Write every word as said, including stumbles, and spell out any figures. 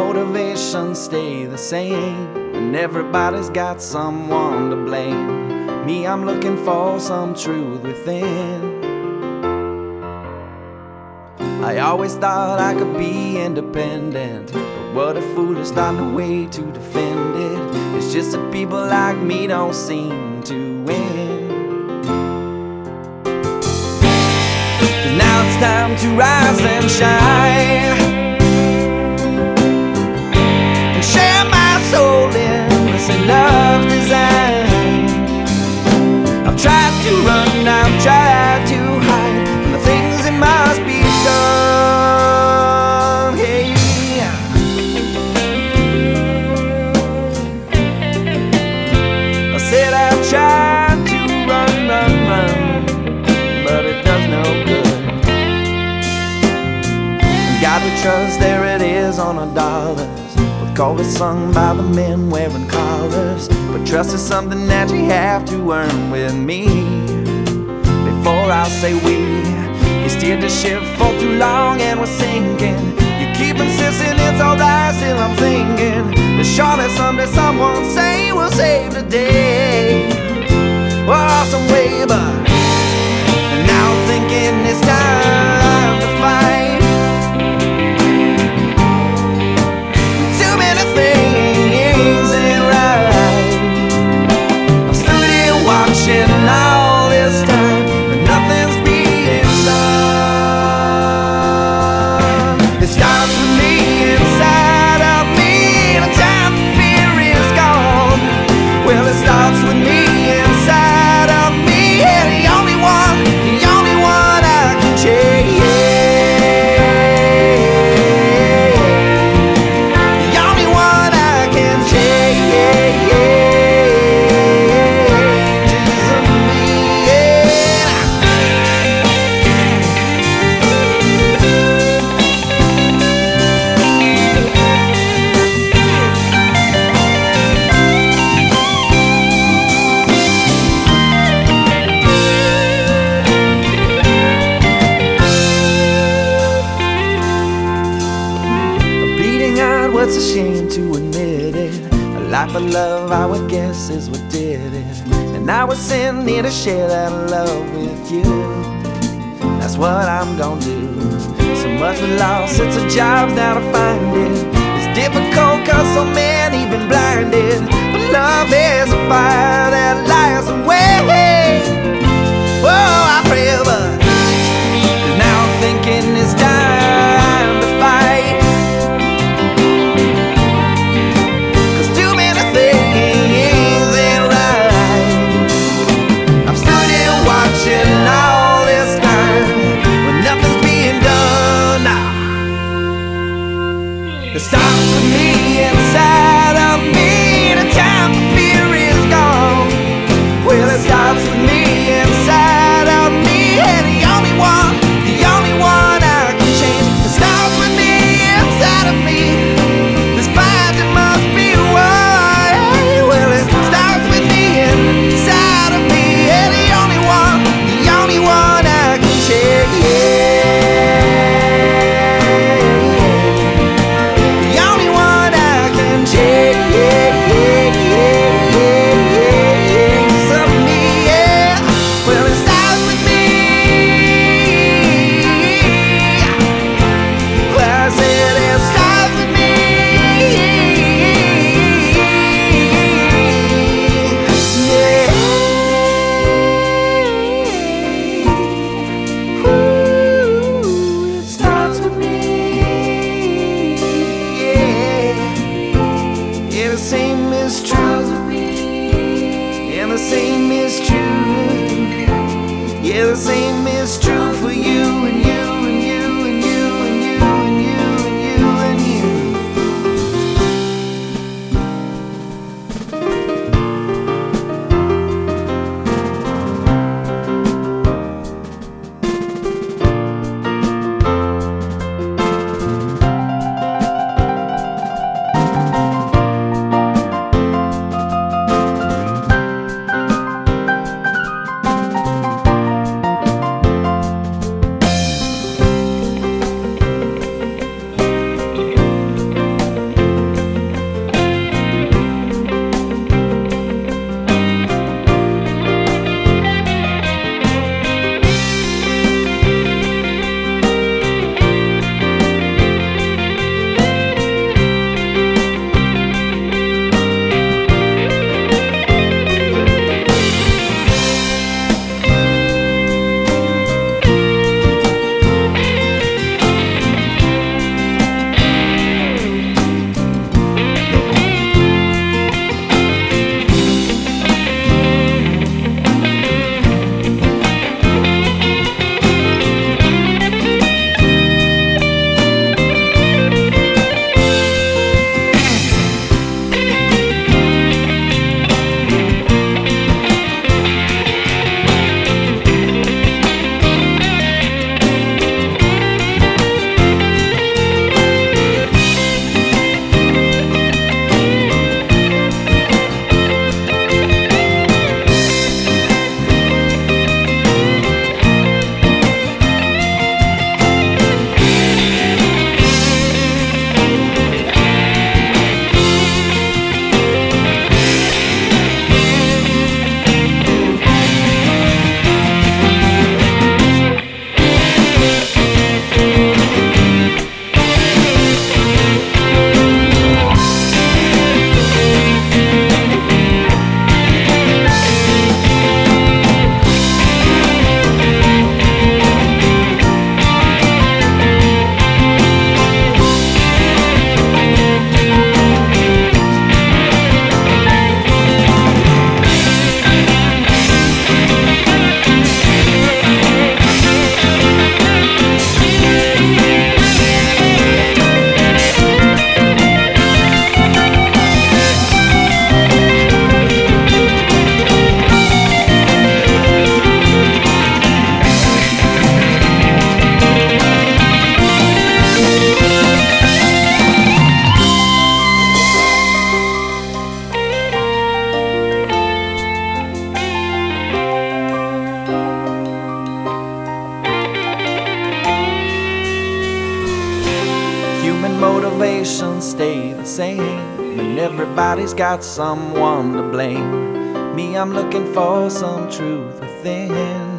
motivations stay the same, and everybody's got someone to blame. Me, I'm looking for some truth within. I always thought I could be independent, but what a fool is starting a way to defend it. It's just that people like me don't seem to win. 'Cause now it's time to rise and shine, and share my soul in this love design. I've tried to run, I've tried to hide from the things that must be done. Hey. I said I've tried to run, run, run, but it does no good. Got to trust, there it is on a dollar. Always sung by the men wearing collars, but trust is something that you have to earn. With me, before I say we, you steered the ship for too long and we're sinking. You keep insisting it's alright, still I'm thinking that surely someday someone say we'll save the day, or some way, but now I'm thinking it's time to fight. It's a shame to admit it. A life of love, I would guess, is what did it. And I was sent here to share that love with you. That's what I'm gonna do. So much for loss, it's a job now to find it. It's difficult cause so many been blinded, but love is a fire that lies away. Whoa, I pray, but 'cause now I'm thinking it's time to fight. It starts with me inside of me, the time for fear is gone. Well, it starts with me inside of me, and the only one, the only one I can change. It starts with me inside of me, this fight that must be won. Well, it starts with me inside of me, and the only one, the only one I can change. The same is true for you and you and you and you and you and you and you and you. same, and everybody's got someone to blame. Me, I'm looking for some truth within.